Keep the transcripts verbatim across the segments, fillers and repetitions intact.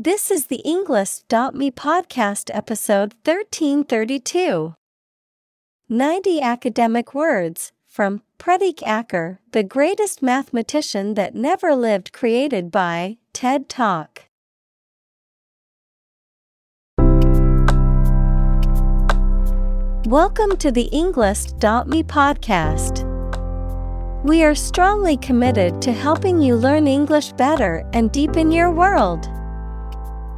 This is the English dot me podcast episode thirteen thirty-two. ninety Academic Words from Pratik Aghor, The Greatest Mathematician That Never Lived, created by TED Talk. Welcome to the English dot me podcast. We are strongly committed to helping you learn English better and deepen your world.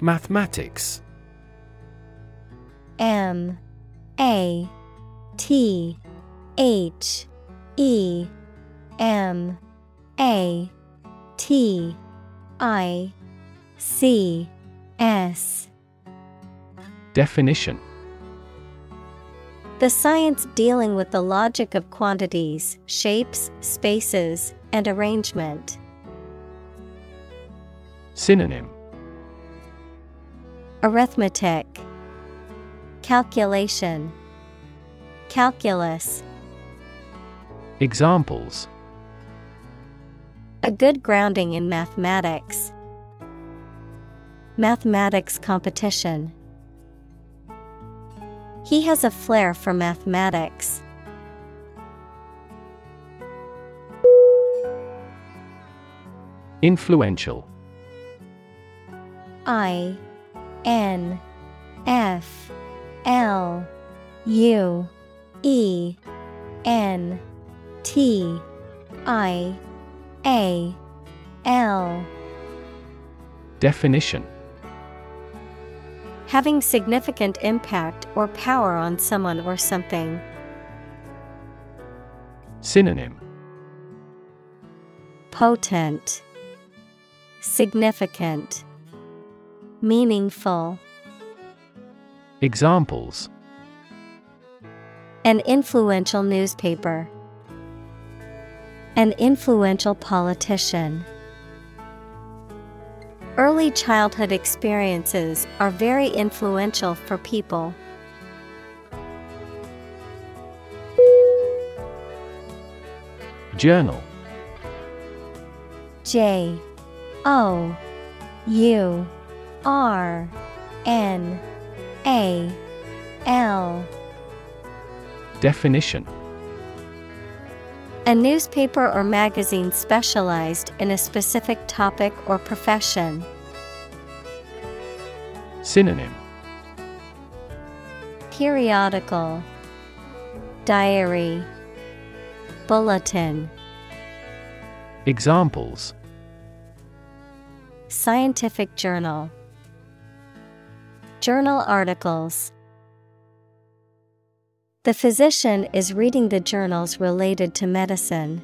Mathematics. M A T H E M A T I C S. Definition: the science dealing with the logic of quantities, shapes, spaces, and arrangement. Synonym: arithmetic, calculation, calculus. Examples: a good grounding in mathematics. Mathematics competition. He has a flair for mathematics. Influential. I N F L U E N T I A L. Definition: having significant impact or power on someone or something. Synonym: potent, significant, meaningful. Examples: an influential newspaper. An influential politician. Early childhood experiences are very influential for people. Journal. J O U R N A L. Definition: a newspaper or magazine specialized in a specific topic or profession. Synonym: periodical, diary, bulletin. Examples: scientific journal, journal articles. The physician is reading the journals related to medicine.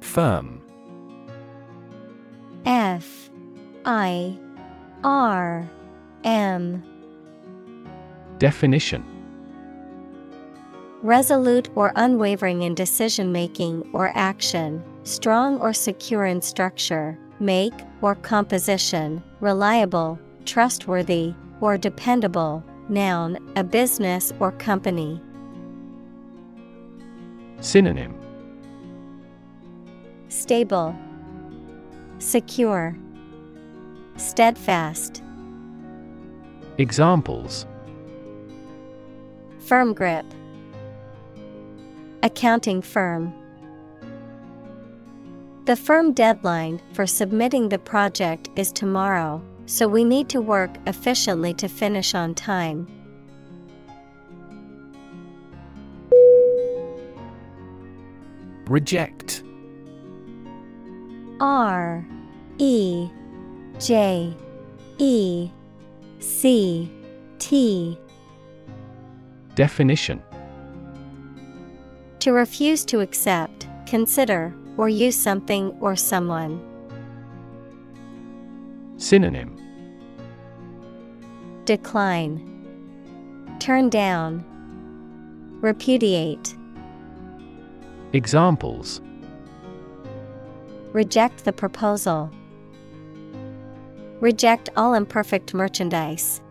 Firm. F I R M. Definition: resolute or unwavering in decision-making or action, strong or secure in structure, make or composition, reliable, trustworthy, or dependable. Noun, a business or company. Synonym: stable, secure, steadfast. Examples: firm grip. Accounting firm. The firm deadline for submitting the project is tomorrow, so we need to work efficiently to finish on time. Reject. R E J E C T. Definition: to refuse to accept, consider, or use something or someone. Synonym: decline, turn down, repudiate. Examples: reject the proposal. Reject all imperfect merchandise.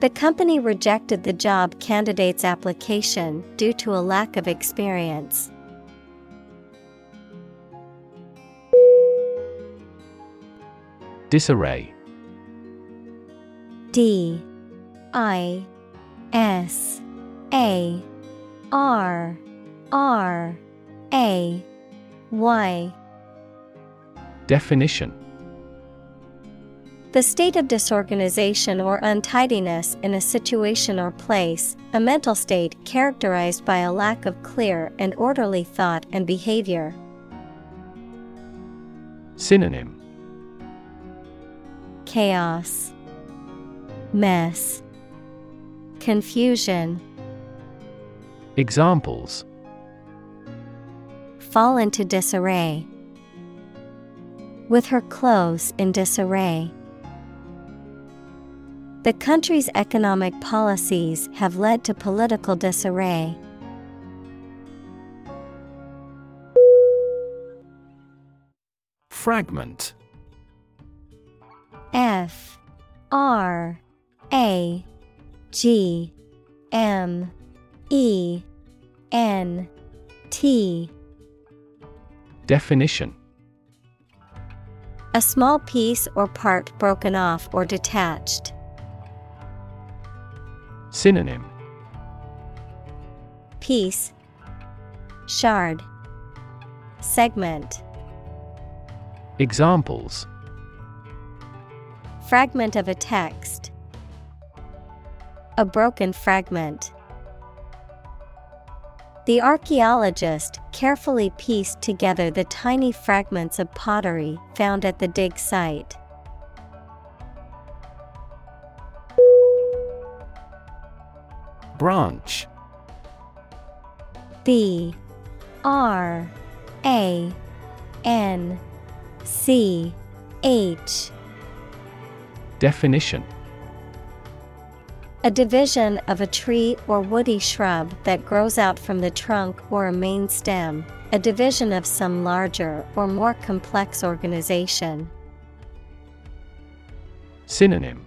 The company rejected the job candidate's application due to a lack of experience. Disarray. D I S A R R A Y. Definition: the state of disorganization or untidiness in a situation or place, a mental state characterized by a lack of clear and orderly thought and behavior. Synonym: chaos, mess, confusion. Examples: fall into disarray. With her clothes in disarray. The country's economic policies have led to political disarray. Fragment. F R A G M E N T. Definition: a small piece or part broken off or detached. Synonym: piece, shard, segment. Examples: fragment of a text. A broken fragment. The archaeologist carefully pieced together the tiny fragments of pottery found at the dig site. Branch. B R A N C H. Definition: a division of a tree or woody shrub that grows out from the trunk or a main stem, a division of some larger or more complex organization. Synonym: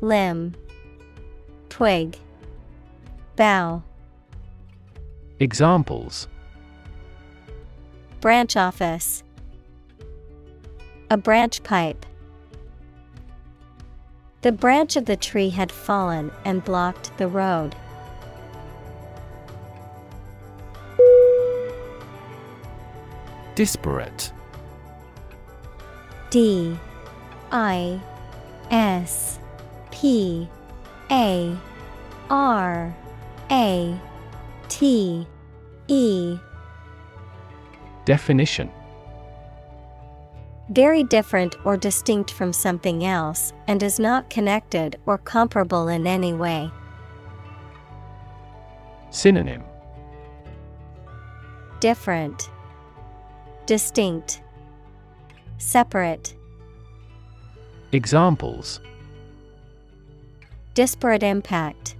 limb, twig, bough. Examples: branch office. A branch pipe. The branch of the tree had fallen and blocked the road. Disparate. D I S P A R A T E. Definition: very different or distinct from something else, and is not connected or comparable in any way. Synonym: different, distinct, separate. Examples: disparate impact.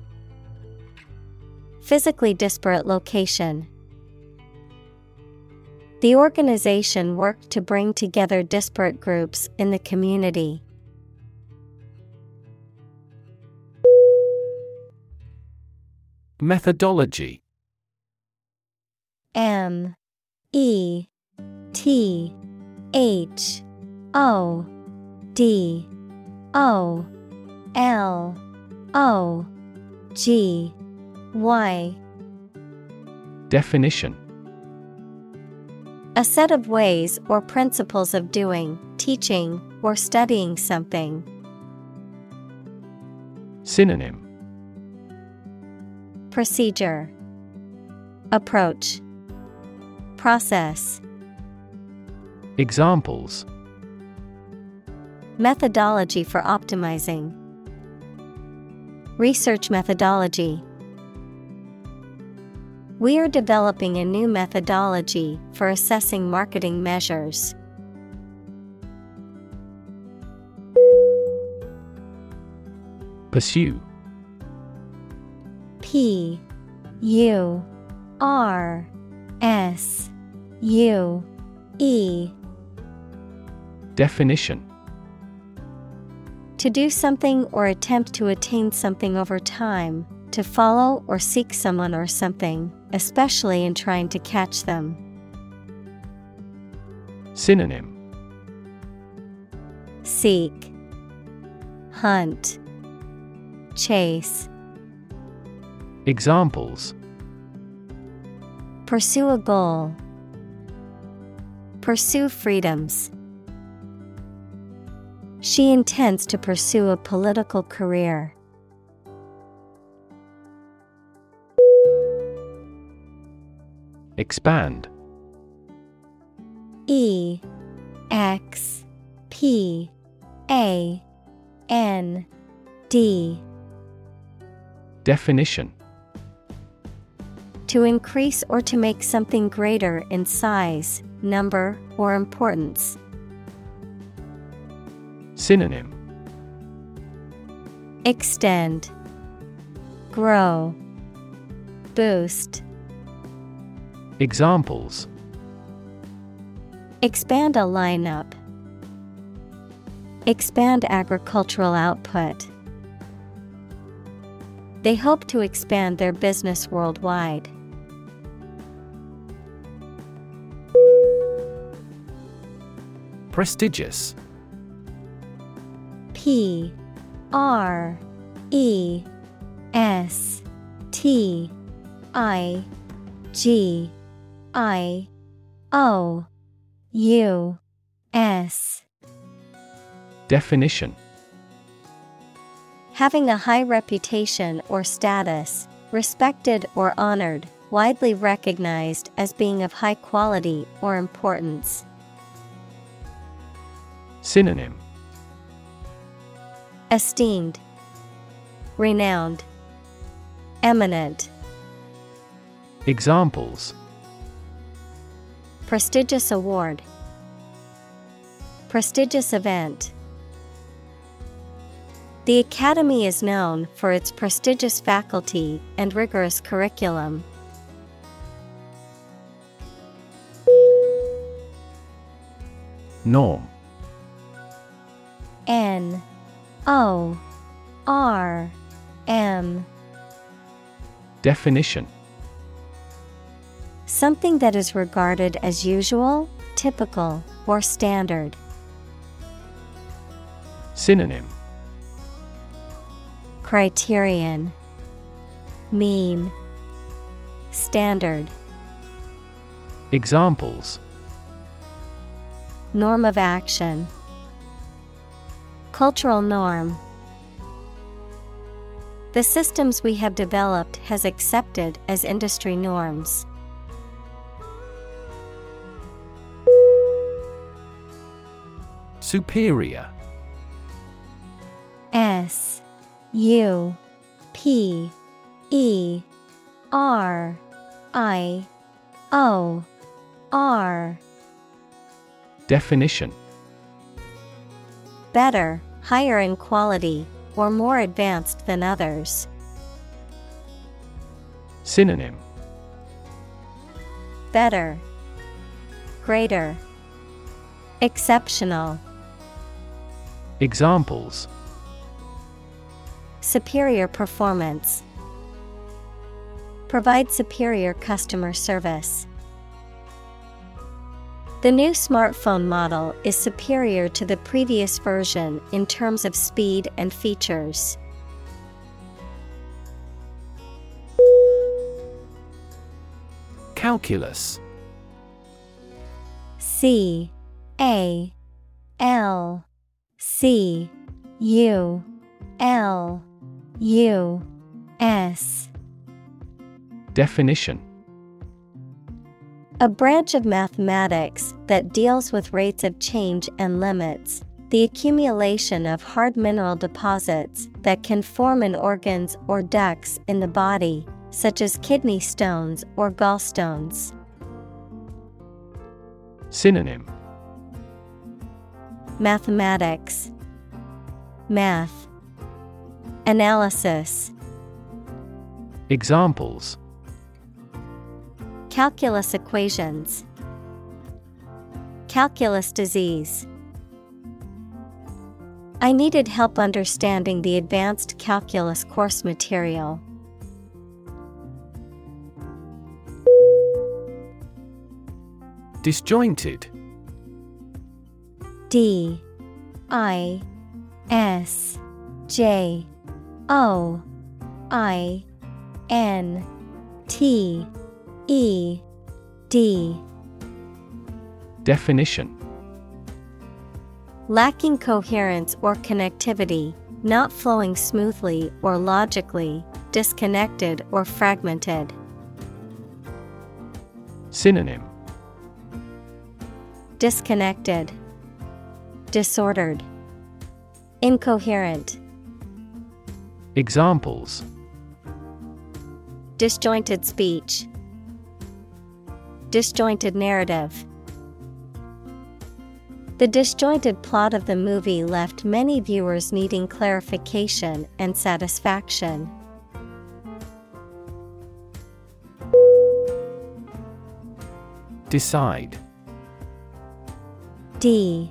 Physically disparate location. The organization worked to bring together disparate groups in the community. Methodology. M E T H O D O L O G Y. Definition: a A set of ways or principles of doing, teaching, or studying something. Synonym: procedure, approach, process. Examples: methodology for optimizing, research methodology. We are developing a new methodology for assessing marketing measures. Pursue. P U R S U E. Definition: to do something or attempt to attain something over time, to follow or seek someone or something, especially in trying to catch them. Synonym: seek, hunt, chase. Examples: pursue a goal, pursue freedoms. She intends to pursue a political career. Expand. E X P A N D. Definition: to increase or to make something greater in size, number, or importance. Synonym: extend, grow, boost. Examples: expand a lineup, expand agricultural output. They hope to expand their business worldwide. Prestigious. P R E S T I G I O U S. Definition: having a high reputation or status, respected or honored, widely recognized as being of high quality or importance. Synonym: esteemed, renowned, eminent. Examples: prestigious award, prestigious event. The Academy is known for its prestigious faculty and rigorous curriculum. Norm. N O R M. Definition: something that is regarded as usual, typical, or standard. Synonym: criterion, mean, standard. Examples: norm of action, cultural norm. The systems we have developed has accepted as industry norms. Superior. S U P E R I O R. Definition: better, higher in quality, or more advanced than others. Synonym: better, greater, exceptional. Examples: superior performance, provide superior customer service. The new smartphone model is superior to the previous version in terms of speed and features. Calculus. C A L C U L U S. Definition: a branch of mathematics that deals with rates of change and limits, the accumulation of hard mineral deposits that can form in organs or ducts in the body, such as kidney stones or gallstones. Synonym: mathematics, math, analysis. Examples: calculus equations, calculus disease. I needed help understanding the advanced calculus course material. Disjointed. D I S J O I N T E D. Definition: lacking coherence or connectivity, not flowing smoothly or logically, disconnected or fragmented. Synonym: disconnected, disordered, incoherent. Examples: disjointed speech, disjointed narrative. The disjointed plot of the movie left many viewers needing clarification and satisfaction. Decide. D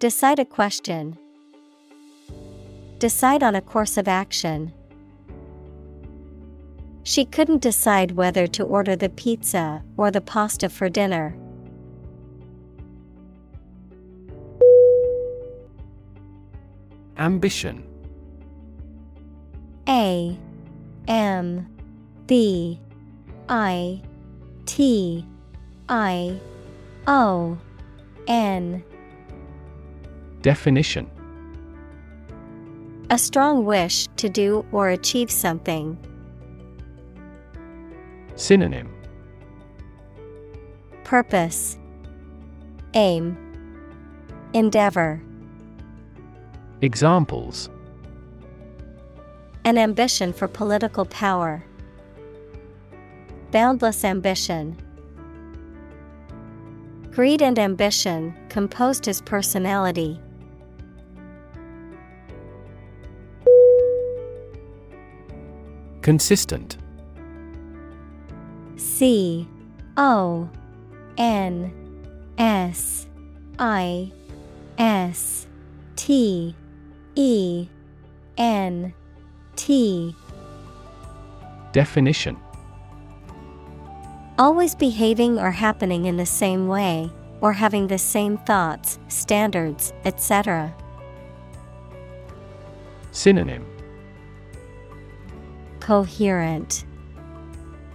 decide a question, decide on a course of action. She couldn't decide whether to order the pizza or the pasta for dinner. Ambition. A M B I T I O N. Definition: a strong wish to do or achieve something. Synonym: purpose, aim, endeavor. Examples: an ambition for political power, boundless ambition. Greed and ambition composed his personality. Consistent. C O N S I S T E N T. Definition: always behaving or happening in the same way, or having the same thoughts, standards, et cetera. Synonym: coherent,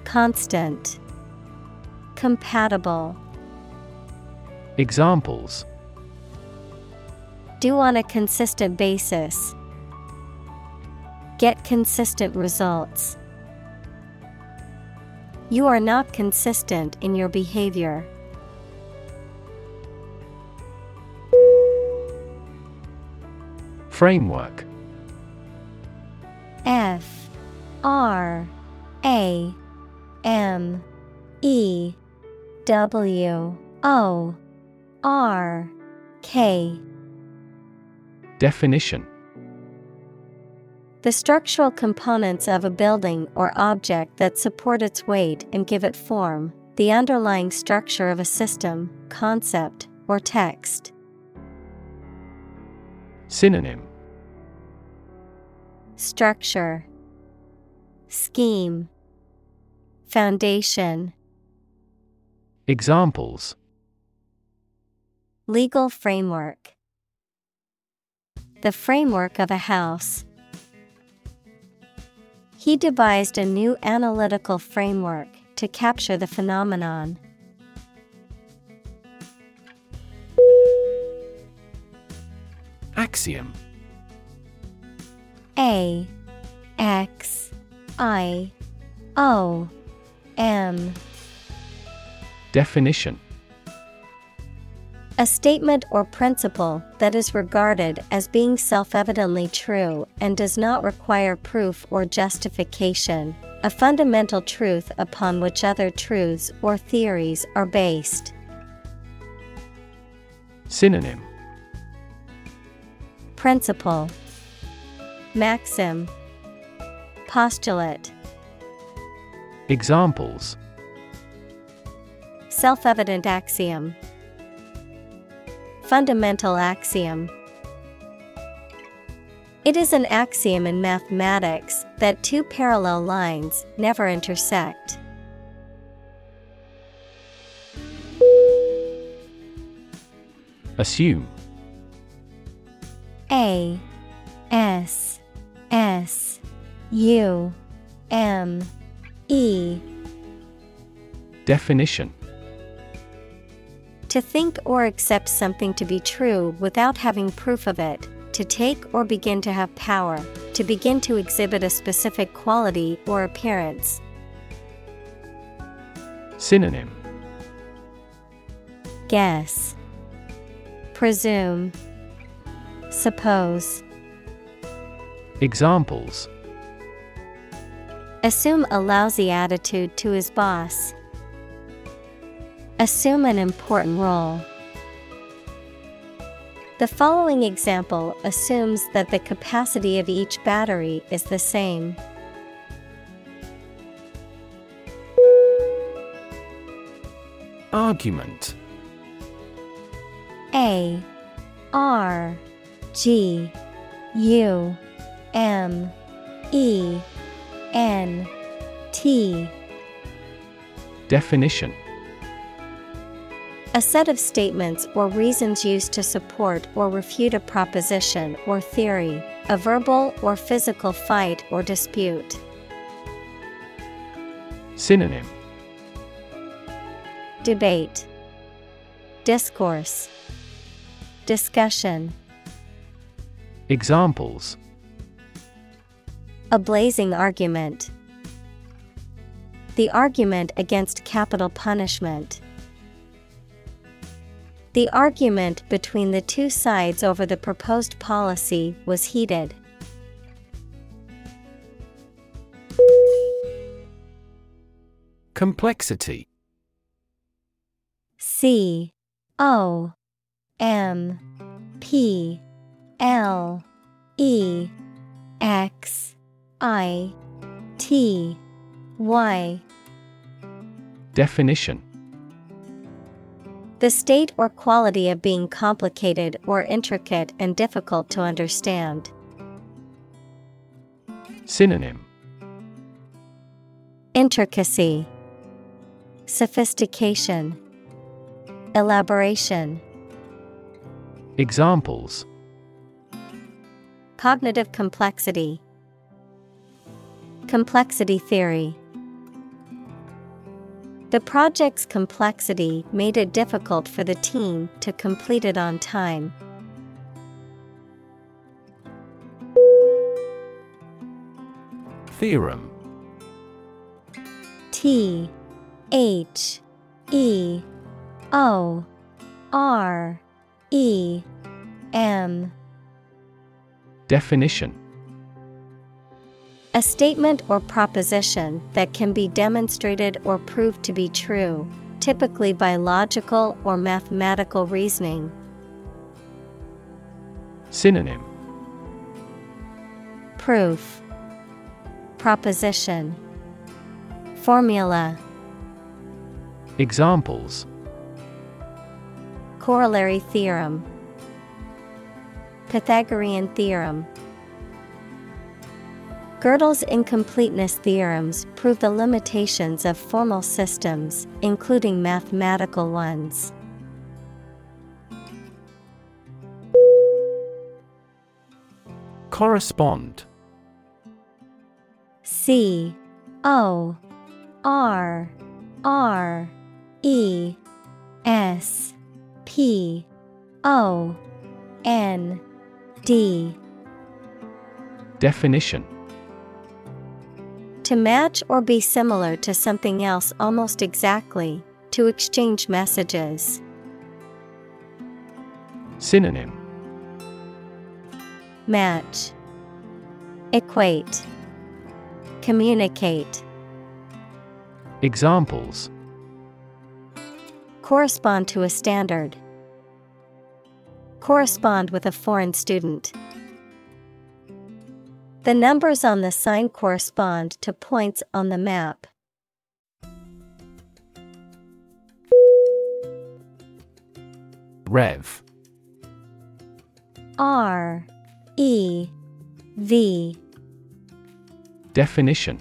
constant, compatible. Examples: do on a consistent basis, get consistent results. You are not consistent in your behavior. Framework. F R A M E W O R K. Definition: the structural components of a building or object that support its weight and give it form, the underlying structure of a system, concept, or text. Synonym: structure, scheme, foundation. Examples: legal framework, the framework of a house. He devised a new analytical framework to capture the phenomenon. Axiom. A X I O M. Definition: a statement or principle that is regarded as being self-evidently true and does not require proof or justification, a fundamental truth upon which other truths or theories are based. Synonym: principle, maxim, postulate. Examples: self-evident axiom, fundamental axiom. It is an axiom in mathematics that two parallel lines never intersect. Assume. A S S U M E. Definition: to think or accept something to be true without having proof of it, to take or begin to have power, to begin to exhibit a specific quality or appearance. Synonym: guess, presume, suppose. Examples: assume a lousy attitude to his boss. Assume an important role. The following example assumes that the capacity of each battery is the same. Argument. A R G U M E N T. Definition: a set of statements or reasons used to support or refute a proposition or theory, a verbal or physical fight or dispute. Synonym: debate, discourse, discussion. Examples: a blazing argument, the argument against capital punishment. The argument between the two sides over the proposed policy was heated. Complexity. C O M P L E X I T Y. Definition: the state or quality of being complicated or intricate and difficult to understand. Synonym: intricacy, sophistication, elaboration. Examples: cognitive complexity, complexity theory. The project's complexity made it difficult for the team to complete it on time. Theorem. T H E O R E M. Definition: a statement or proposition that can be demonstrated or proved to be true, typically by logical or mathematical reasoning. Synonym: proof, proposition, formula. Examples: Corollary theorem, Pythagorean theorem. Gödel's incompleteness theorems prove the limitations of formal systems, including mathematical ones. Correspond. C O R R E S P O N D. Definition: to match or be similar to something else almost exactly, to exchange messages. Synonym: match, equate, communicate. Examples: correspond to a standard. Correspond with a foreign student. The numbers on the sign correspond to points on the map. Rev. R E V. Definition: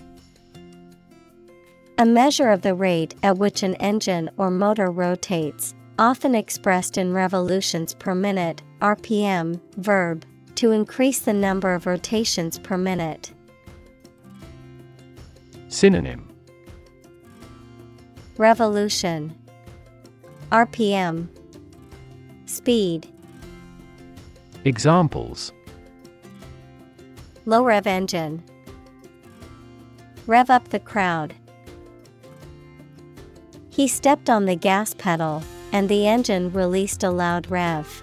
a measure of the rate at which an engine or motor rotates, often expressed in revolutions per minute, R P M, verb, to increase the number of rotations per minute. Synonym: revolution, R P M, speed. Examples: low rev engine. Rev up the crowd. He stepped on the gas pedal, and the engine released a loud rev.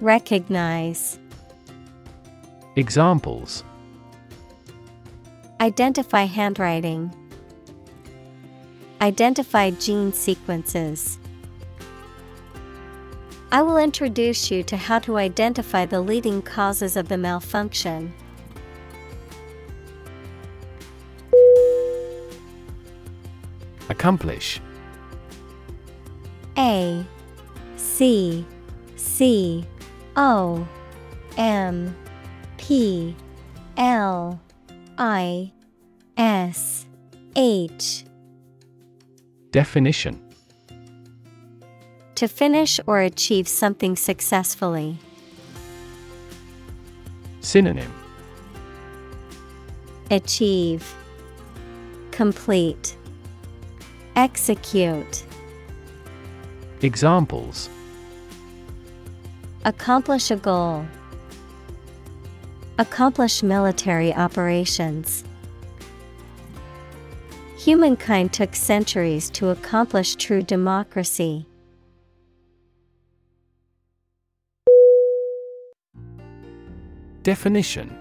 recognize. Examples: identify handwriting. Identify gene sequences. I will introduce you to how to identify the leading causes of the malfunction. Accomplish. A C C O M P L I S H. Definition: to finish or achieve something successfully. Synonym: achieve, complete, execute. Examples: accomplish a goal. Accomplish military operations. Humankind took centuries to accomplish true democracy. Definition: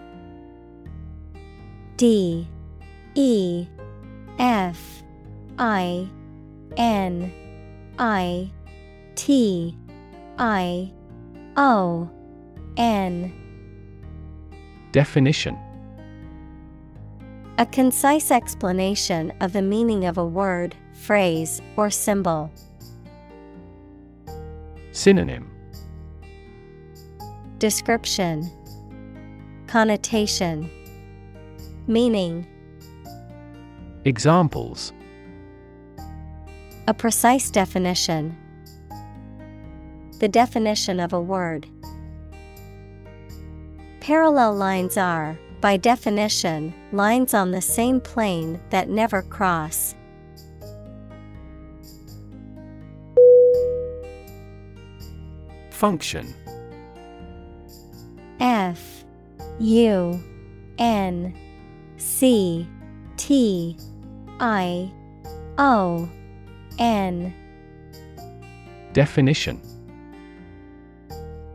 D E F I N I T I O N. Definition: a concise explanation of the meaning of a word, phrase, or symbol. Synonym: description, connotation, meaning. Examples: a precise definition. The definition of a word. Parallel lines are, by definition, lines on the same plane that never cross. Function. F U N C T I O N. Definition.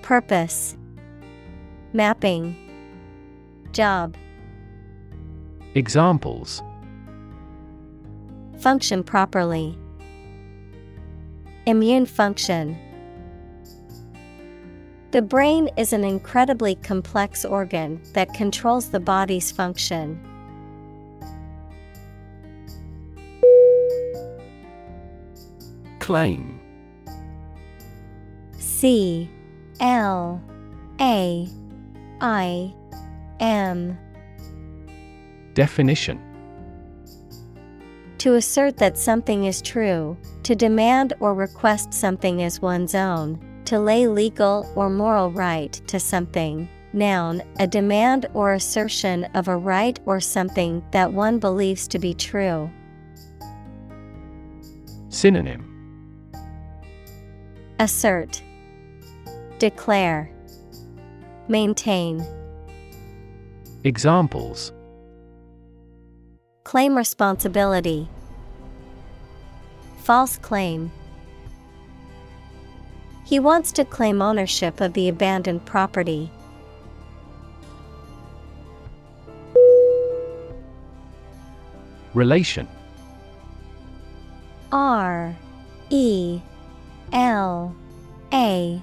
purpose, mapping, job. Examples: function properly, immune function. The brain is an incredibly complex organ that controls the body's function. Claim. C L A I M. Definition. To assert that something is true, to demand or request something as one's own, to lay legal or moral right to something. Noun, a demand or assertion of a right or something that one believes to be true. Synonym: assert, declare, maintain. Examples: claim responsibility, false claim. He wants to claim ownership of the abandoned property. Relation. R E L A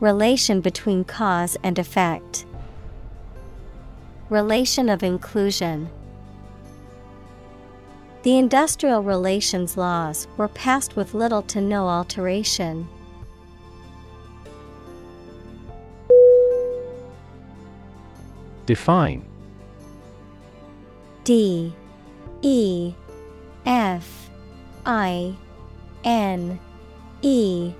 relation between cause and effect, relation of inclusion. The industrial relations laws were passed with little to no alteration. Define. D E F I N E.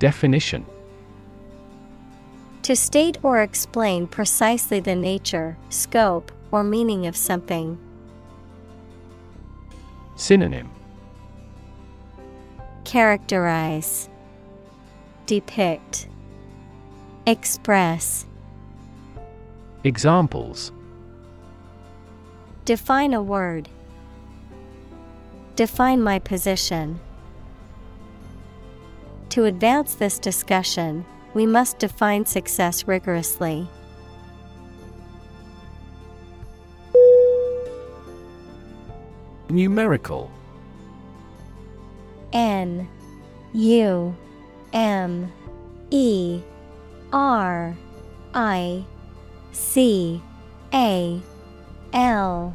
Definition. To state or explain precisely the nature, scope, or meaning of something. Synonym: characterize, depict, express. Examples: define a word, define my position. To advance this discussion, we must define success rigorously. Numerical. N U M E R I C A L.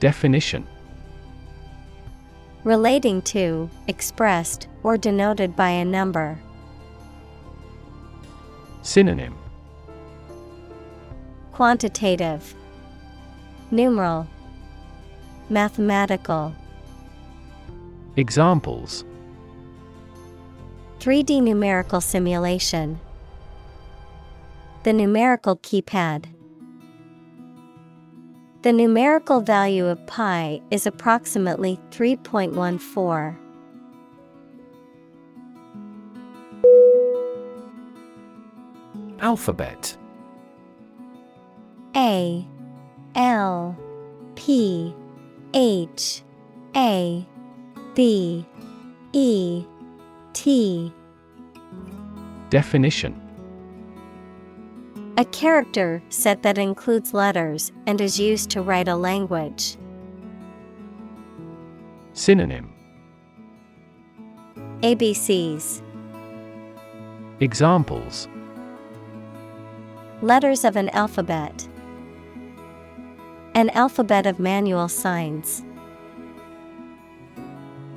Definition. Relating to, expressed, or denoted by a number. Synonym: quantitative, numeral, mathematical. Examples: three D numerical simulation, the numerical keypad. The numerical value of pi is approximately three point one four. Alphabet. A L P H A B E T. Definition. A character set that includes letters and is used to write a language. Synonym: A B Cs. Examples: letters of an alphabet. An alphabet of manual signs.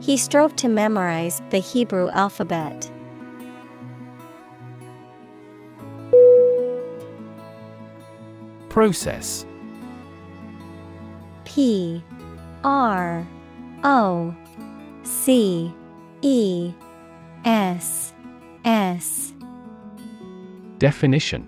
He strove to memorize the Hebrew alphabet. Process. P R O C E S S. Definition: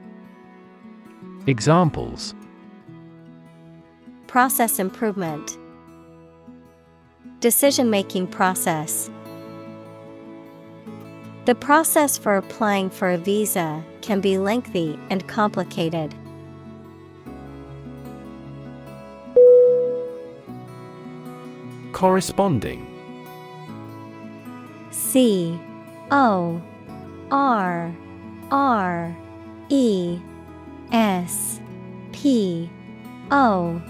Examples: process improvement. Decision-making process. The process for applying for a visa can be lengthy and complicated. Corresponding. C O R R E S P O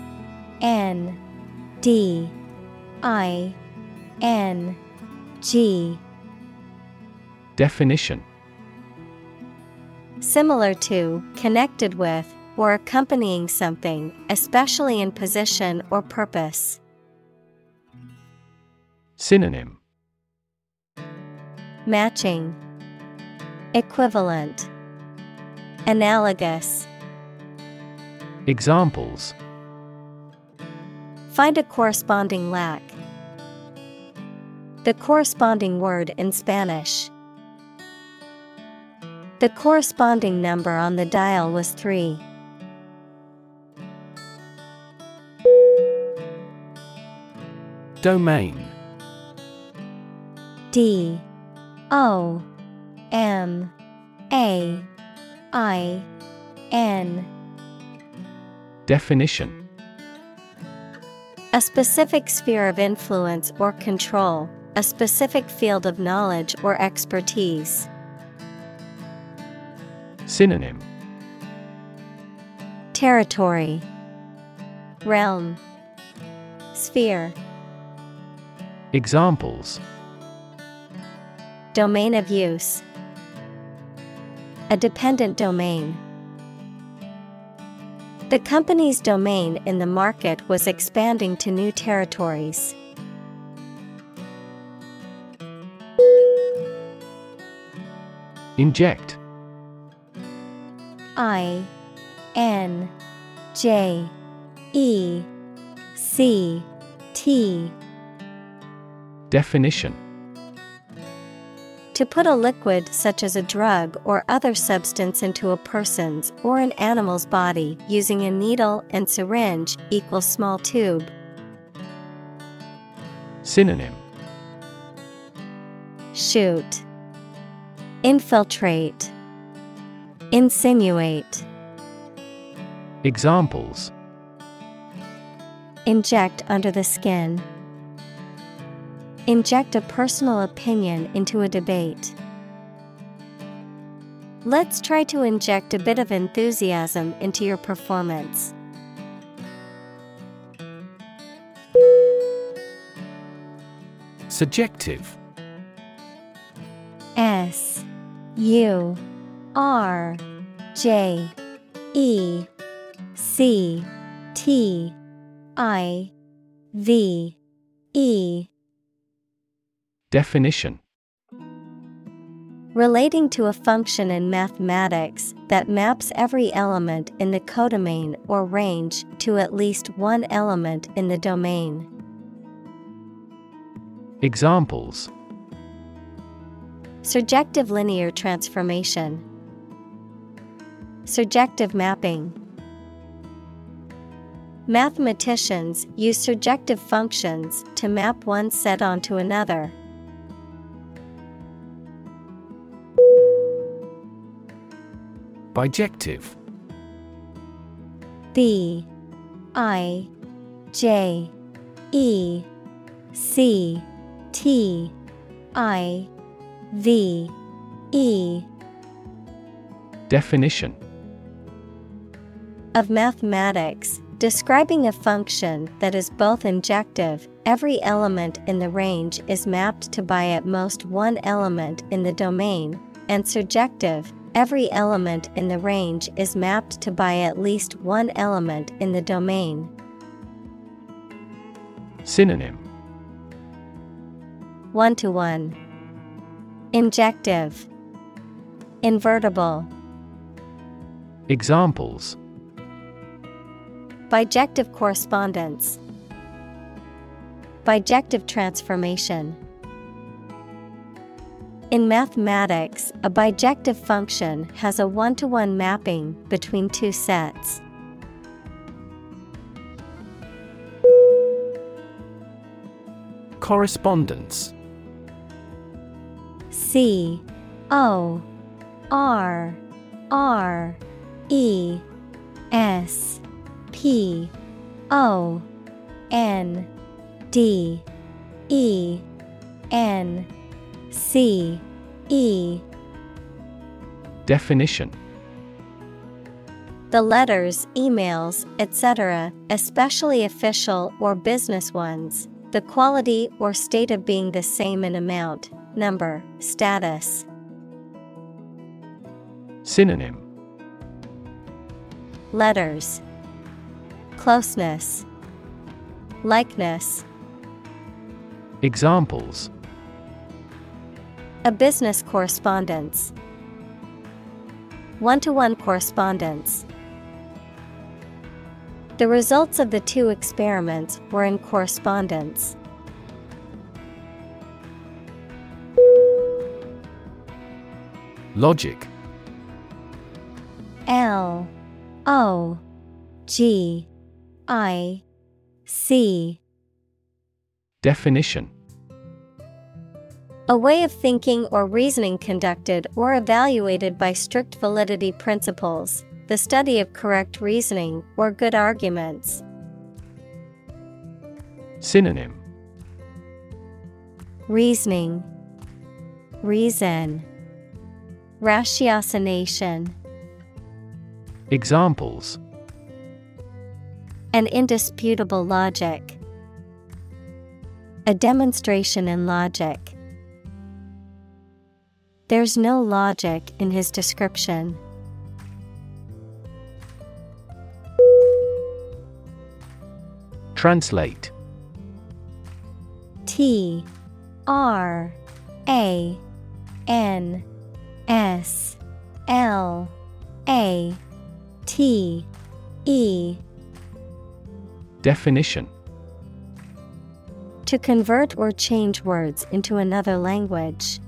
N D I N G. Definition: similar to, connected with, or accompanying something, especially in position or purpose. Synonym: matching, equivalent, analogous. Examples: find a corresponding lack. The corresponding word in Spanish. The corresponding number on the dial was three. Domain. D O M A I N. Definition: a specific sphere of influence or control, a specific field of knowledge or expertise. Synonym: territory, realm, sphere. Examples: domain of use. A dependent domain. The company's domain in the market was expanding to new territories. Inject. I N J E C T. Definition: to put a liquid such as a drug or other substance into a person's or an animal's body using a needle and syringe equals small tube. Synonym: shoot, infiltrate, insinuate. Examples: inject under the skin. Inject a personal opinion into a debate. Let's try to inject a bit of enthusiasm into your performance. Subjective. S U R J E C T I V E. Definition: relating to a function in mathematics that maps every element in the codomain or range to at least one element in the domain. Examples: surjective linear transformation. Surjective mapping. Mathematicians use surjective functions to map one set onto another. Bijective. B. I. J. E. C. T. I. V. E. Definition. Of mathematics, describing a function that is both injective, every element in the range is mapped to by at most one element in the domain, and surjective, every element in the range is mapped to by at least one element in the domain. Synonym. One-to-one. Injective. Invertible. Examples. Bijective correspondence. Bijective transformation. In mathematics, a bijective function has a one-to-one mapping between two sets. Correspondence. C. O. R. R. E. S. P. O. N. D. E. N. C. E. Definition. The letters, emails, et cetera, especially official or business ones, the quality or state of being the same in amount, number, status. Synonym. Letters. Closeness. Likeness. Examples. A business correspondence. One-to-one correspondence. The results of the two experiments were in correspondence. Logic. L. O. G. I. C. Definition. A way of thinking or reasoning conducted or evaluated by strict validity principles, the study of correct reasoning or good arguments. Synonym. Reasoning. Reason. Ratiocination. Examples. An indisputable logic. A demonstration in logic. There's no logic in his description. Translate. T. R. A. N. S. L. A. T. E. Definition. To convert or change words into another language.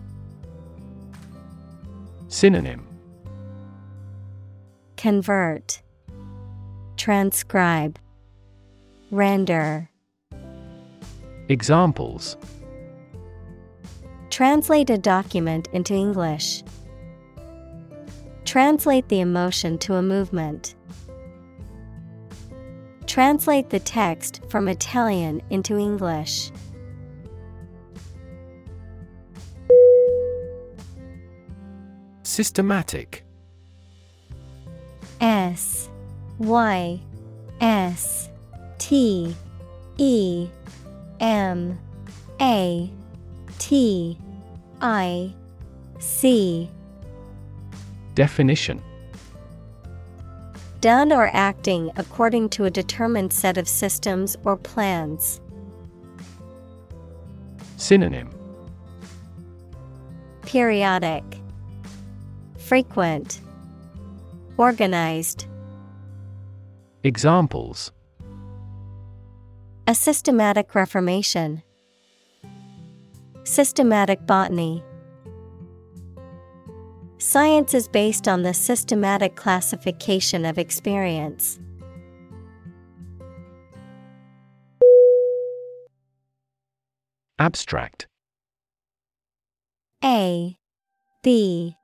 Synonym. Convert. Transcribe. Render. Examples. Translate a document into English. Translate the emotion to a movement. Translate the text from Italian into English. Systematic. S. Y. S. T. E. M. A. T. I. C. Definition. Done or acting according to a determined set of systems or plans. Synonym. Periodic. Frequent. Organized. Examples. A systematic reformation. Systematic botany. Science is based on the systematic classification of experience. Abstract. A. B.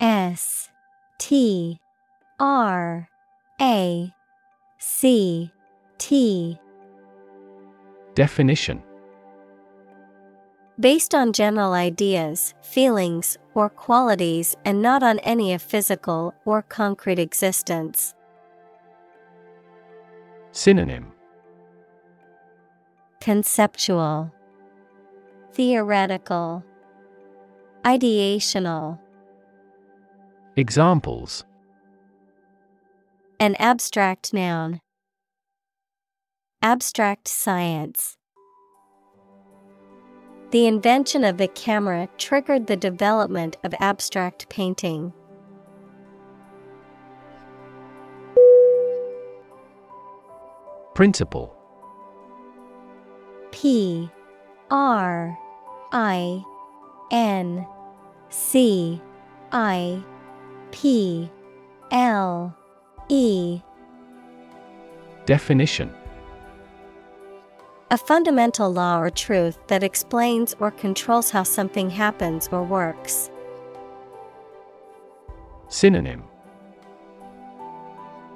S. T. R. A. C. T. Definition. Based on general ideas, feelings, or qualities and not on any of physical or concrete existence. Synonym. Conceptual, theoretical, ideational. Examples. An abstract noun. Abstract science. The invention of the camera triggered the development of abstract painting. Principle. P. R. I. N. C. I. P. L. E. Definition. A fundamental law or truth that explains or controls how something happens or works. Synonym.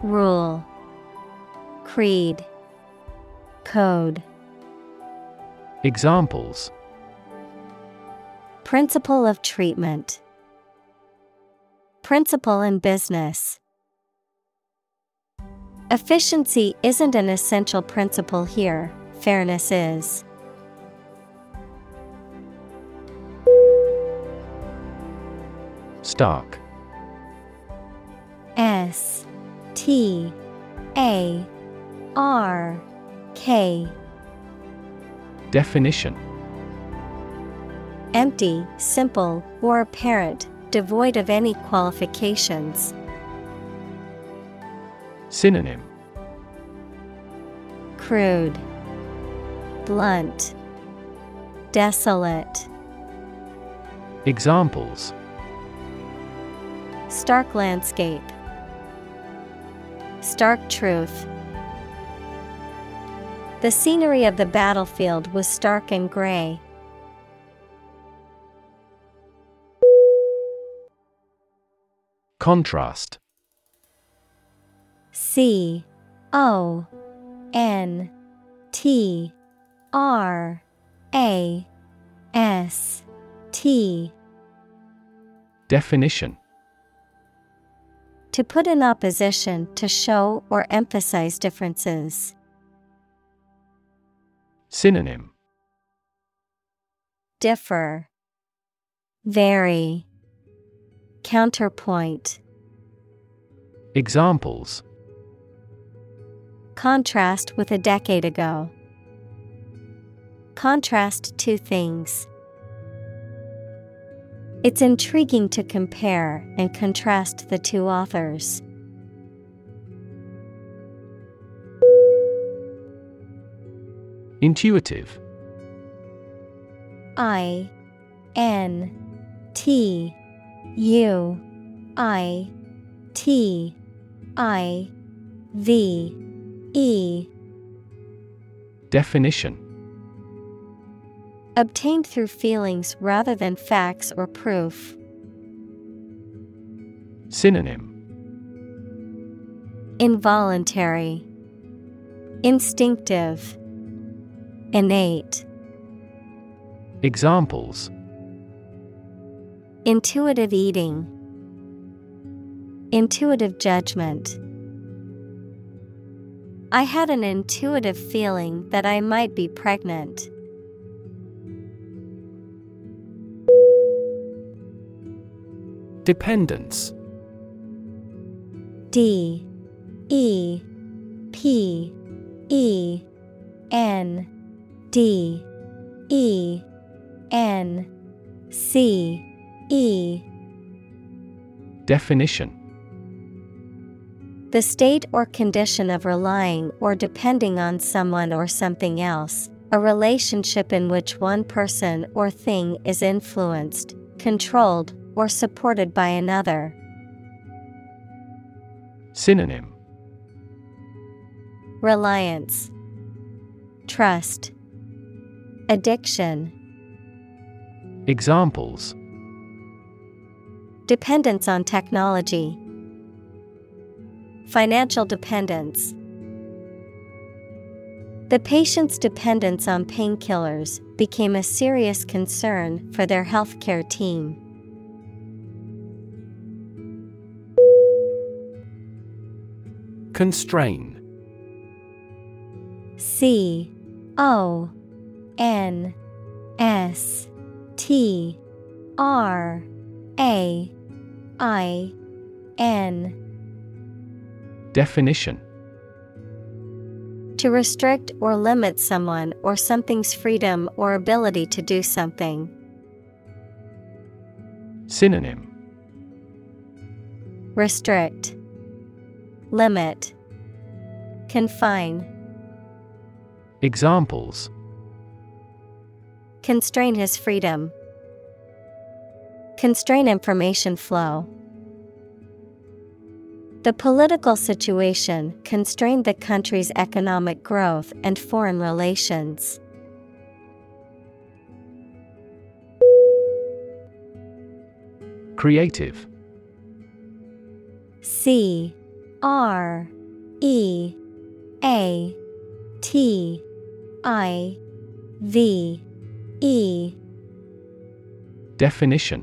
Rule, creed, code. Examples. Principle of treatment. Principle in business. Efficiency isn't an essential principle here. Fairness is. Stark. S. T. A. R. K. Definition. Empty, simple, or apparent, devoid of any qualifications. Synonym. Crude, blunt, desolate. Examples. Stark landscape. Stark truth. The scenery of the battlefield was stark and gray. Contrast. C. O. N. T. R. A. S. T. Definition. To put in opposition to show or emphasize differences. Synonym. Differ, vary, counterpoint. Examples. Contrast with a decade ago. Contrast two things. It's intriguing to compare and contrast the two authors. Intuitive. I. N. T. U. I. T. I. V. E. Definition. Obtained through feelings rather than facts or proof. Synonym. Involuntary, instinctive, innate. Examples. Intuitive eating. Intuitive judgment. I had an intuitive feeling that I might be pregnant. Dependence. D. E. P. E. N. D. E. N. C. E. Definition. The state or condition of relying or depending on someone or something else, a relationship in which one person or thing is influenced, controlled, or supported by another. Synonym: reliance, trust, addiction. Examples: dependence on technology, financial dependence. The patient's dependence on painkillers became a serious concern for their healthcare team. Constrain. C O N S T R A I N. Definition: to restrict or limit someone or something's freedom or ability to do something. Synonym: restrict, limit, confine. Examples: constrain his freedom, constrain information flow. The political situation constrained the country's economic growth and foreign relations. Creative. C R E A T I V E. Definition: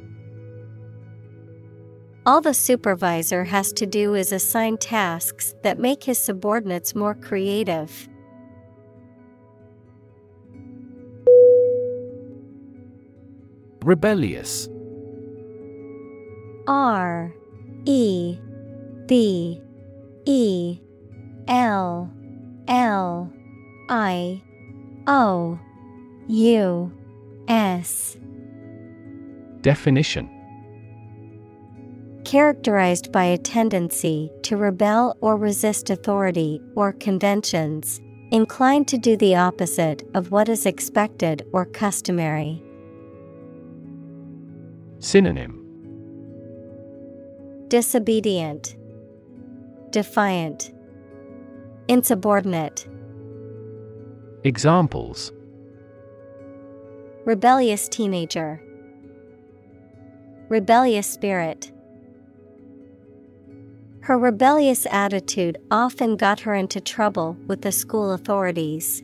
All the supervisor has to do is assign tasks that make his subordinates more creative. Rebellious. R E B E L L I O U S. Definition: characterized by a tendency to rebel or resist authority or conventions, inclined to do the opposite of what is expected or customary. Synonym: disobedient, defiant, insubordinate. Examples: rebellious teenager, rebellious spirit. Her rebellious attitude often got her into trouble with the school authorities.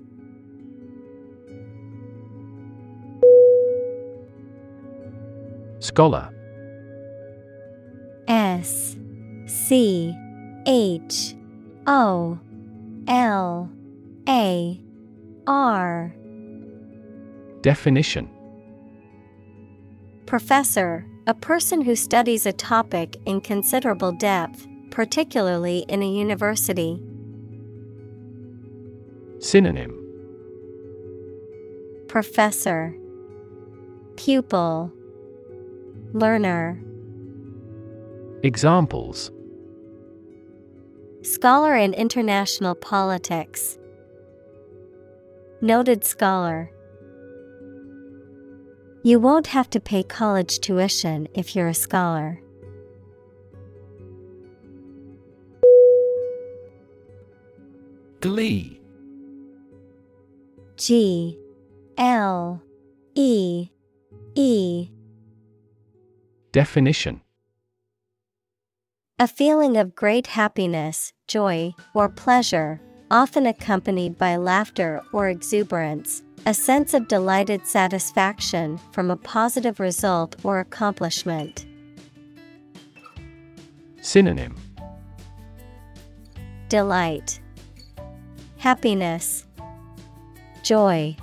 Scholar. S C H O L A R. Definition: professor, a person who studies a topic in considerable depth, particularly in a university. Synonym: professor, pupil, learner. Examples: scholar in international politics, noted scholar. You won't have to pay college tuition if you're a scholar. Glee. G L E E. Definition: a feeling of great happiness, joy, or pleasure, often accompanied by laughter or exuberance, a sense of delighted satisfaction from a positive result or accomplishment. Synonym: delight, happiness, joy.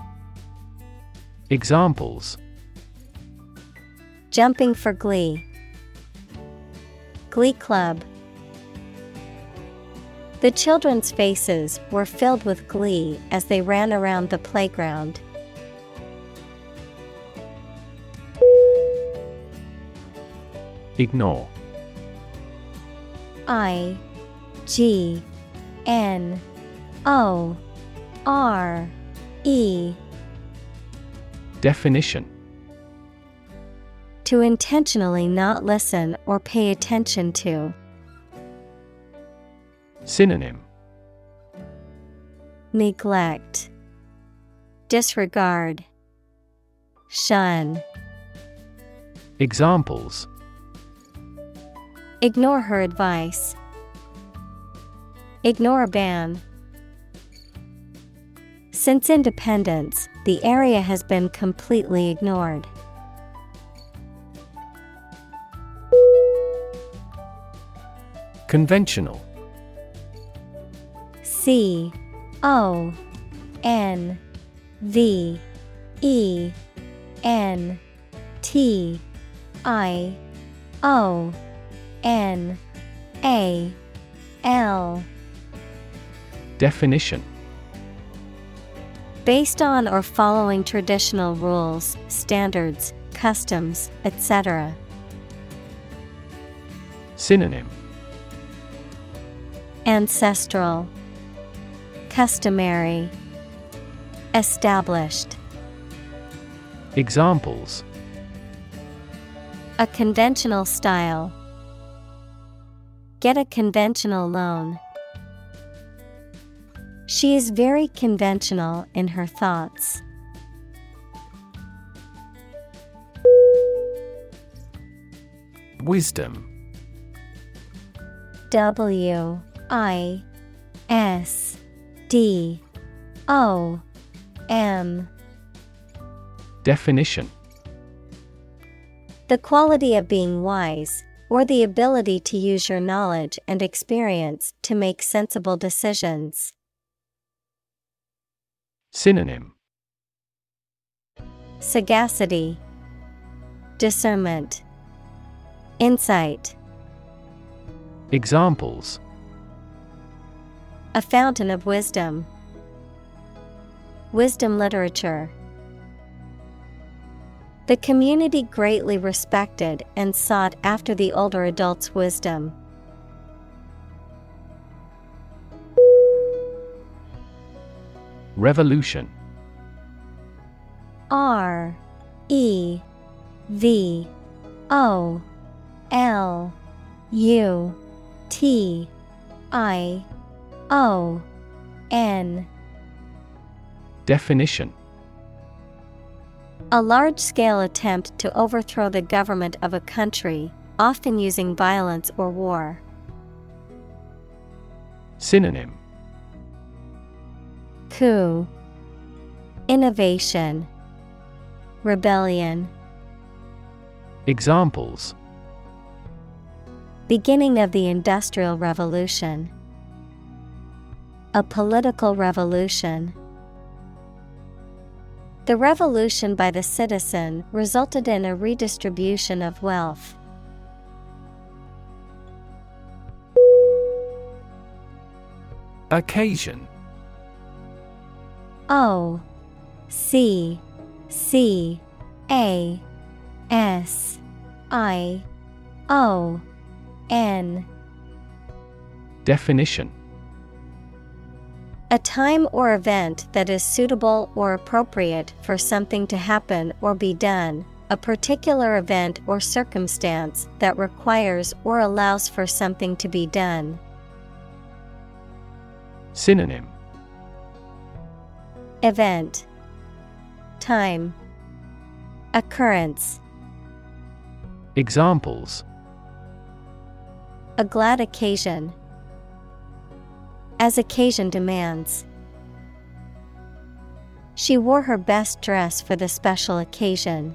Examples: jumping for glee, Glee Club. The children's faces were filled with glee as they ran around the playground. Ignore. I G N O R E. Definition: to intentionally not listen or pay attention to. Synonym: neglect, disregard, shun. Examples: ignore her advice. Ignore a ban. Since independence, the area has been completely ignored. Conventional. C O N V E N T I O N A L. Definition: based on or following traditional rules, standards, customs, et cetera. Synonym: ancestral, customary, established. Examples: a conventional style. Get a conventional loan. She is very conventional in her thoughts. Wisdom. W I S D O M. Definition: the quality of being wise, or the ability to use your knowledge and experience to make sensible decisions. Synonym: sagacity, discernment, insight. Examples: a fountain of wisdom. Wisdom literature. The community greatly respected and sought after the older adults' wisdom. Revolution. R E V O L U T I O N. Definition: a large-scale attempt to overthrow the government of a country, often using violence or war. Synonym: coup, innovation, rebellion. Examples: beginning of the Industrial Revolution. A political revolution. The revolution by the citizen resulted in a redistribution of wealth. Occasion. O C C A S I O N. Definition: a time or event that is suitable or appropriate for something to happen or be done, a particular event or circumstance that requires or allows for something to be done. Synonym: event, time, occurrence. Examples: a glad occasion. As occasion demands. She wore her best dress for the special occasion.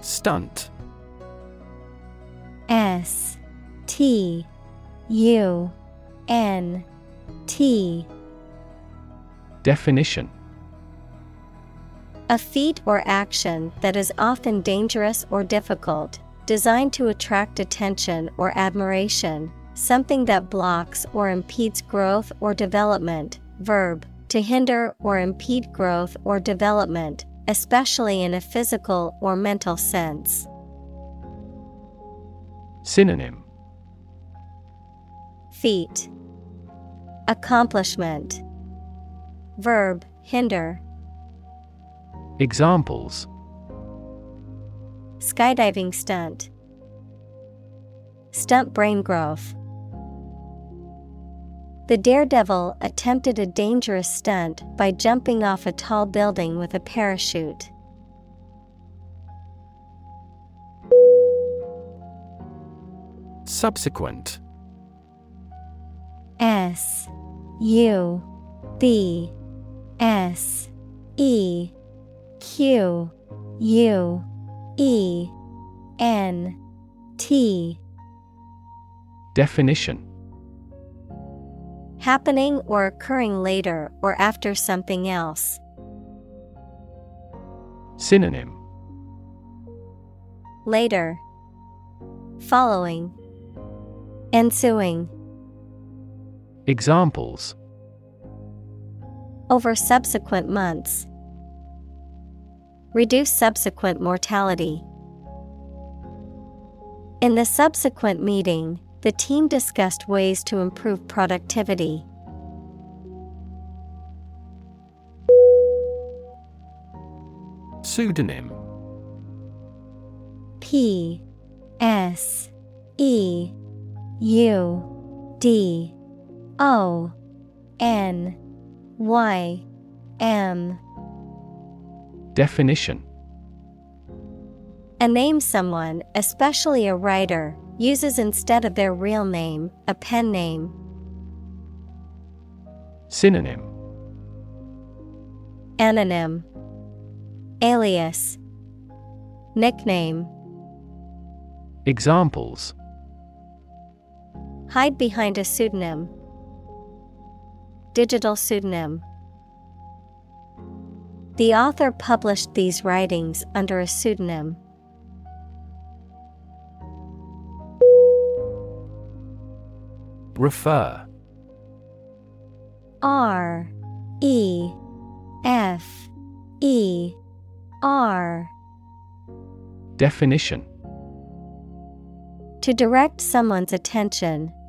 Stunt. S T U N T. Definition: a A feat or action that is often dangerous or difficult, designed to attract attention or admiration, something that blocks or impedes growth or development. Verb, to hinder or impede growth or development, especially in a physical or mental sense. Synonym: feat, accomplishment, verb, hinder. Examples: skydiving stunt, stunt brain growth. The daredevil attempted a dangerous stunt by jumping off a tall building with a parachute. Subsequent. S U B S E Q U E N T. Definition: happening or occurring later or after something else. Synonym: later, following, ensuing. Examples: over subsequent months, reduce subsequent mortality. In the subsequent meeting, the team discussed ways to improve productivity. Pseudonym: P S E U D O N Y M. Definition: a name someone, especially a writer, uses instead of their real name, a pen name. Synonym: anonym, alias, nickname. Examples: hide behind a pseudonym, digital pseudonym. The author published these writings under a pseudonym. Refer. R E F E R. Definition: to direct someone's attention,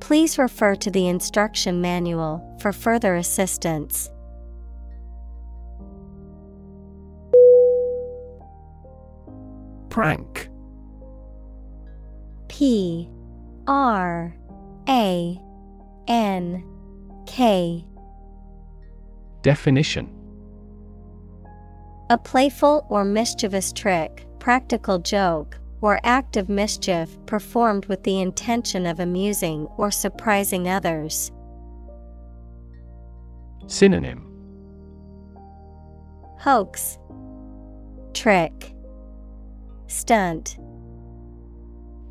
Please refer to the instruction manual for further assistance. Prank. P R A N K. Definition: a playful or mischievous trick, practical joke, or act of mischief performed with the intention of amusing or surprising others. Synonym: hoax, trick, stunt.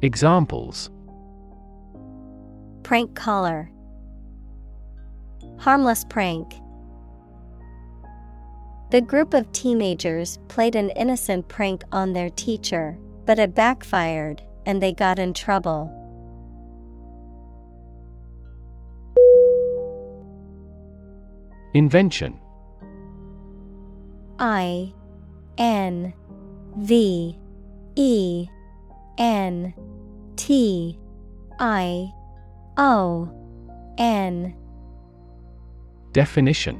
Examples: prank caller, harmless prank. The group of teenagers played an innocent prank on their teacher, but it backfired and they got in trouble. Invention. I N V E N T I O N. Definition: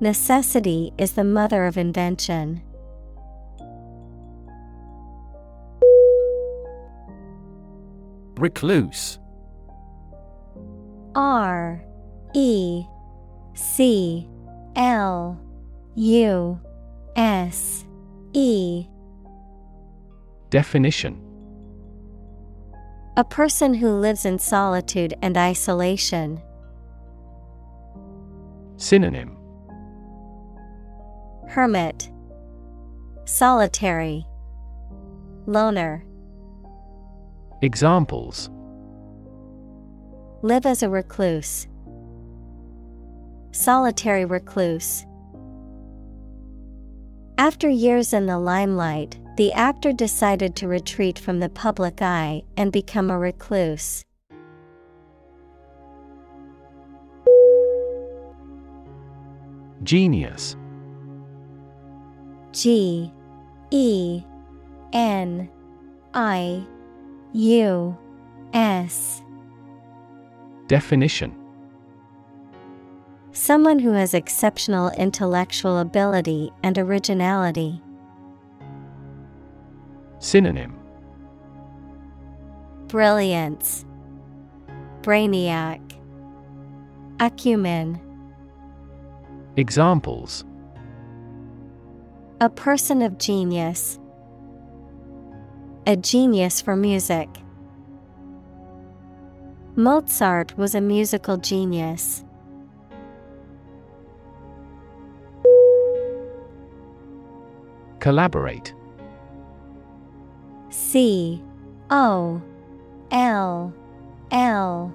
Necessity is the mother of invention. Recluse. R E C L U S E. Definition: a person who lives in solitude and isolation. Synonym: hermit, solitary, loner. Examples: live as a recluse. Solitary recluse. After years in the limelight, the actor decided to retreat from the public eye and become a recluse. Genius. G E N I U S. Definition: someone who has exceptional intellectual ability and originality. Synonym: brilliance, brainiac, acumen. Examples: a person of genius. A genius for music. Mozart was a musical genius. Collaborate. C O L L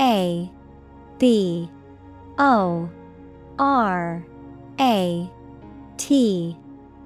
A B O R A T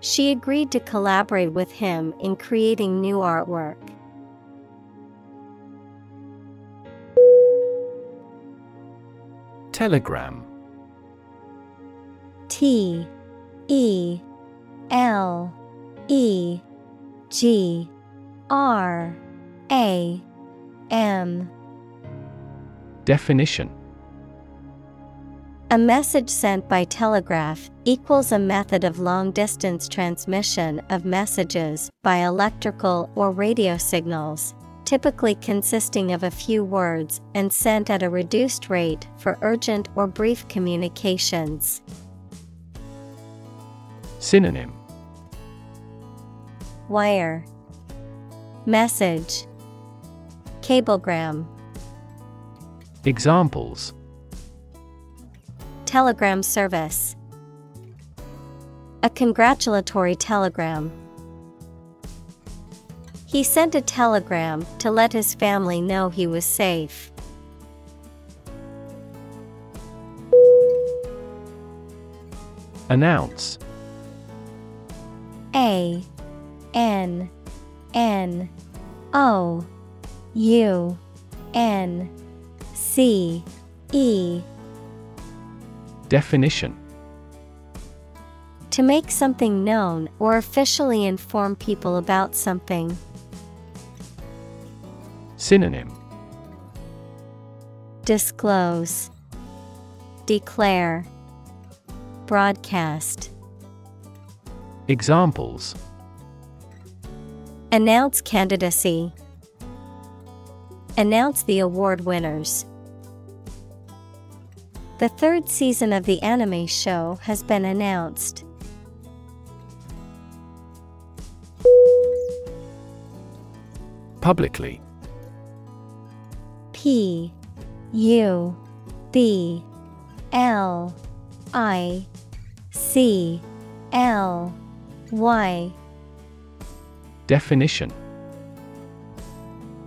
She agreed to collaborate with him in creating new artwork. Telegram. T E L E G R A M. Definition: a message sent by telegraph equals a method of long-distance transmission of messages by electrical or radio signals, typically consisting of a few words and sent at a reduced rate for urgent or brief communications. Synonym: wire, message, cablegram. Examples: telegram service. A congratulatory telegram. He sent a telegram to let his family know he was safe. Announce. A N N O U N C E. Definition: to make something known or officially inform people about something. Synonym: disclose, declare, broadcast. Examples: announce candidacy. Announce the award winners. The third season of the anime show has been announced. Publicly. P U B L I C L Y. Definition: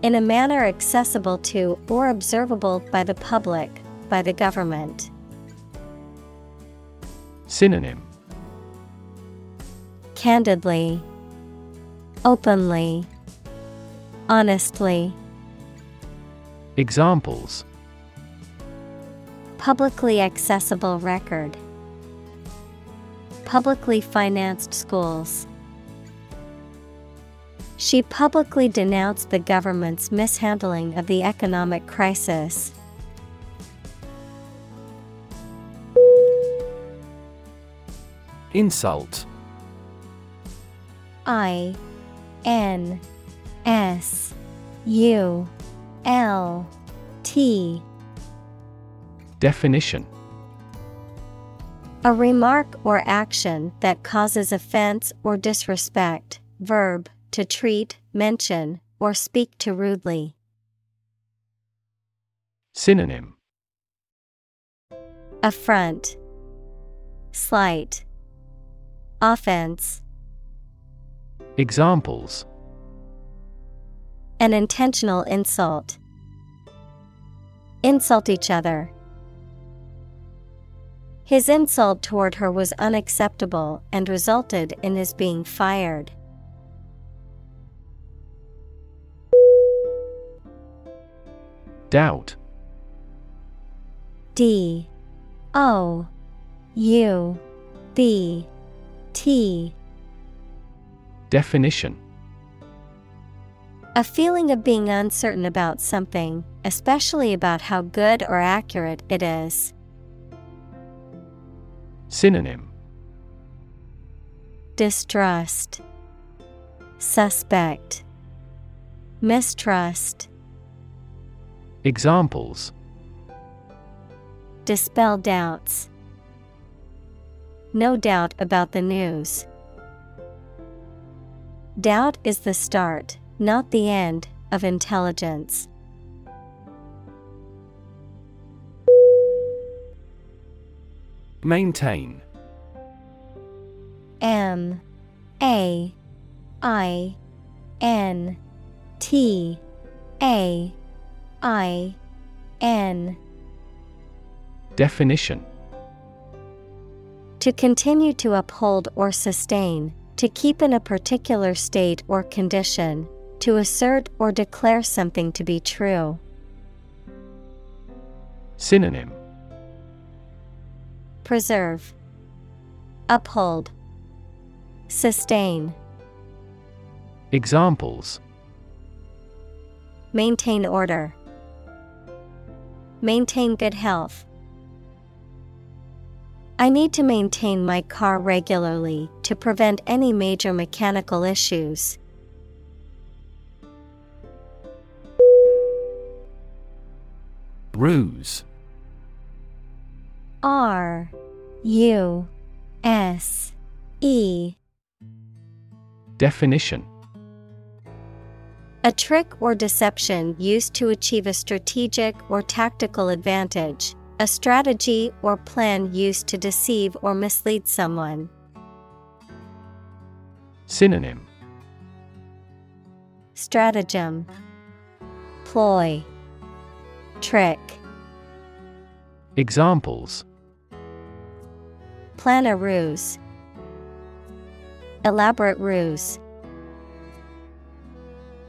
in a manner accessible to or observable by the public, by the government. Synonym: candidly, openly, honestly. Examples: publicly accessible record, publicly financed schools. She publicly denounced the government's mishandling of the economic crisis. Insult. I N S U L T. Definition: a remark or action that causes offense or disrespect. Verb: to treat, mention, or speak to rudely. Synonym: affront, slight, offense. Examples: an intentional insult. Insult each other. His insult toward her was unacceptable and resulted in his being fired. Doubt. D O U B T. Definition: a feeling of being uncertain about something, especially about how good or accurate it is. Synonym: distrust, suspect, mistrust. Examples: dispel doubts. No doubt about the news. Doubt is the start, not the end, of intelligence. Maintain. M A I N T A I N. Definition: to continue to uphold or sustain, to keep in a particular state or condition, to assert or declare something to be true. Synonym: preserve, uphold, sustain. Examples: maintain order. Maintain good health. I need to maintain my car regularly to prevent any major mechanical issues. Ruse. R U S E. Definition: a trick or deception used to achieve a strategic or tactical advantage, a strategy or plan used to deceive or mislead someone. Synonym: stratagem, ploy, trick. Examples: plan a ruse. Elaborate ruse.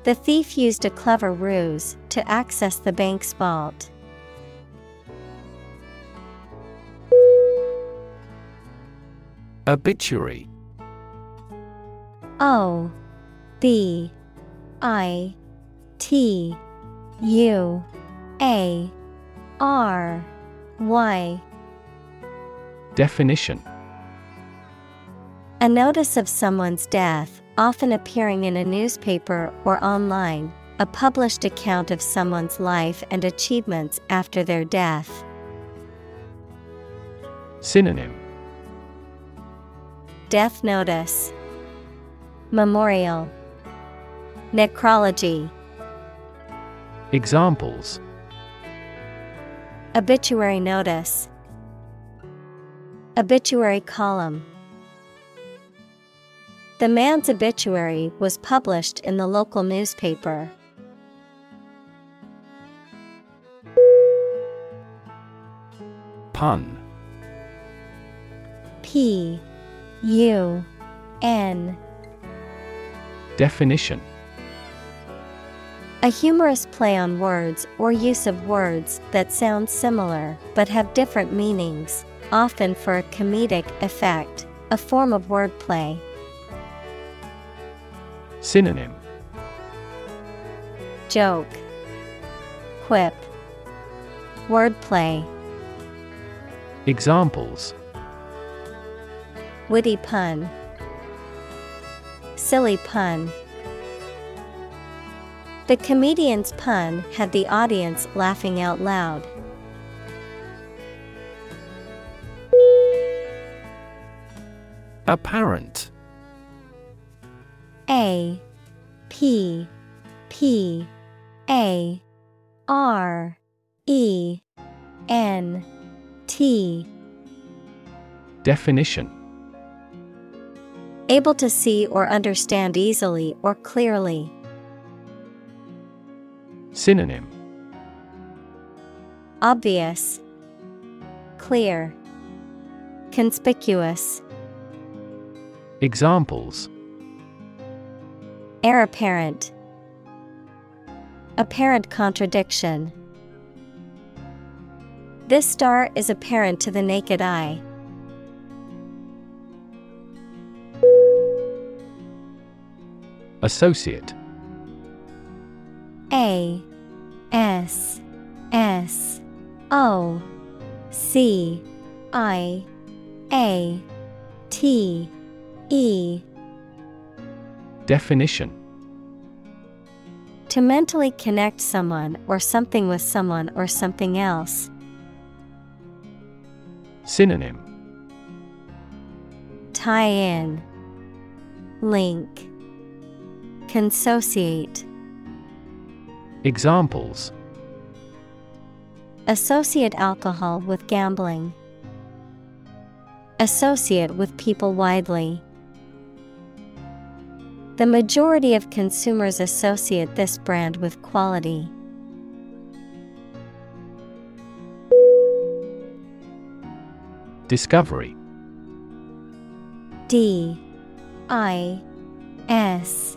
The thief used a clever ruse to access the bank's vault. Obituary. O B I T U A R Y. Definition: a notice of someone's death, often appearing in a newspaper or online, a published account of someone's life and achievements after their death. Synonym: death notice, memorial, necrology. Examples: obituary notice, obituary column. The man's obituary was published in the local newspaper. Pun. P U N. Definition. A humorous play on words or use of words that sound similar but have different meanings, often for a comedic effect, a form of wordplay. Synonym. Joke, quip, wordplay. Examples. Witty pun, silly pun. The comedian's pun had the audience laughing out loud. Apparent. A P P A R E N T. Definition. Able to see or understand easily or clearly. Synonym. Obvious, clear, conspicuous. Examples. Heir apparent, apparent contradiction. This star is apparent to the naked eye. Associate. A S S O C I A T E. Definition. To mentally connect someone or something with someone or something else. Synonym. Tie in, link, consociate. Examples. Associate alcohol with gambling. Associate with people widely. The majority of consumers associate this brand with quality. Discovery. D I S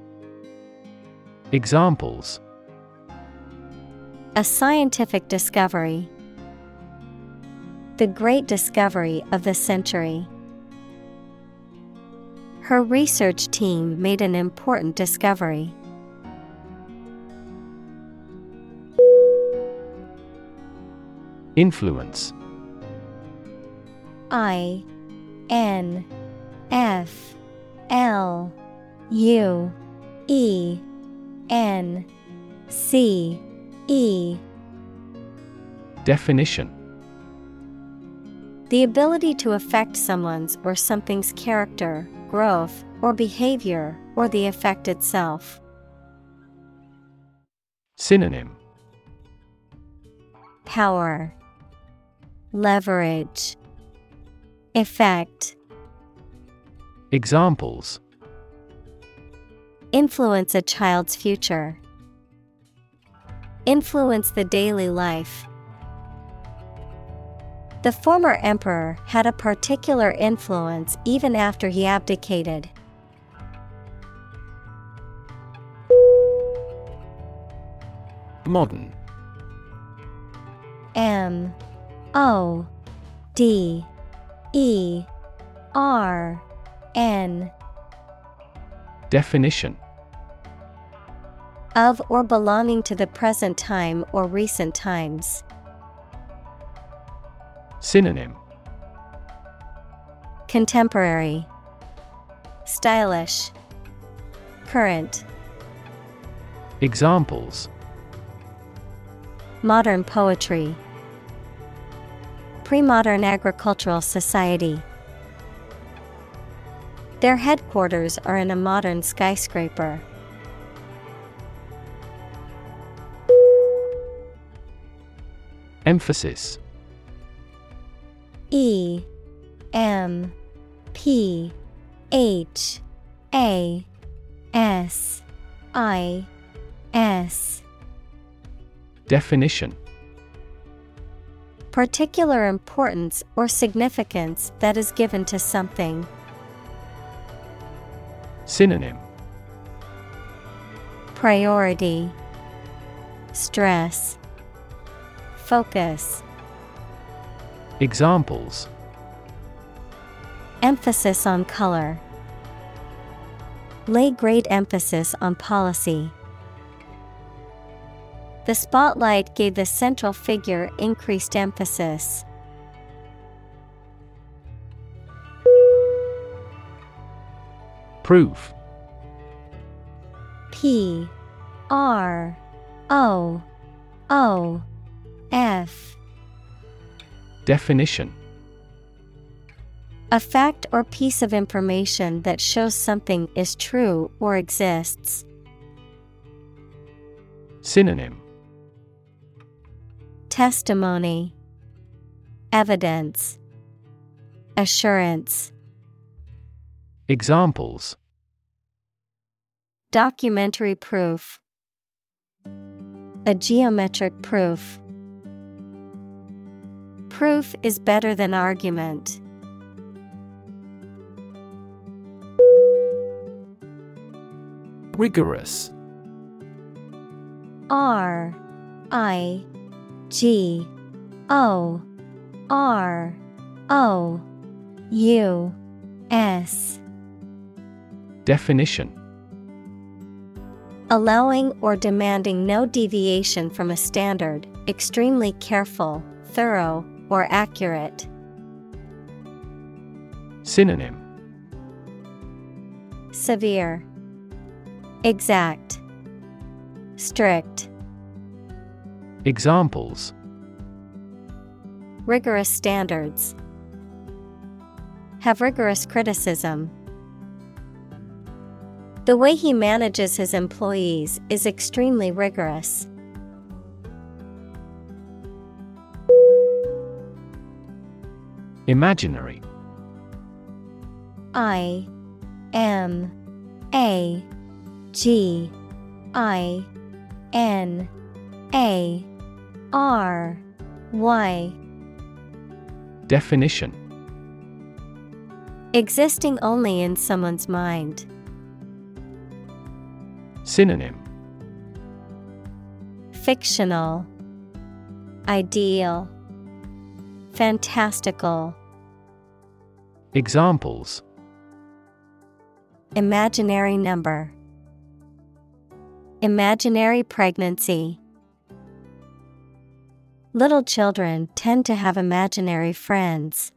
Examples. A scientific discovery. The great discovery of the century. Her research team made an important discovery. Influence. I N F L U E N C E. Definition. The ability to affect someone's or something's character, growth, or behavior, or the effect itself. Synonym. Power, leverage, effect. Examples. Influence a child's future. Influence the daily life. The former emperor had a particular influence even after he abdicated. Modern. M O D E R N. Definition. Of or belonging to the present time or recent times. Synonym. Contemporary, stylish, Current. Examples: modern poetry, pre-modern agricultural society. Their headquarters are in a modern skyscraper. Emphasis. E M P H A S I S. Definition: particular importance or significance that is given to something. Synonym: priority, stress, focus. Examples: emphasis on color. Lay great emphasis on policy. The spotlight gave the central figure increased emphasis. Proof. P R O O F. Definition: a fact or piece of information that shows something is true or exists. Synonym: testimony, evidence, assurance. Examples: documentary proof, a geometric proof. Proof is better than argument. Rigorous. R I G O R O U S. Definition: allowing or demanding no deviation from a standard, extremely careful, thorough, or accurate. Synonym: severe, exact, strict. Examples: rigorous standards, have rigorous criticism. The way he manages his employees is extremely rigorous. Imaginary. I M A G I N A R Y. Definition: existing only in someone's mind. Synonym: fictional, ideal, fantastical. Examples: imaginary number, imaginary pregnancy. Little children tend to have imaginary friends.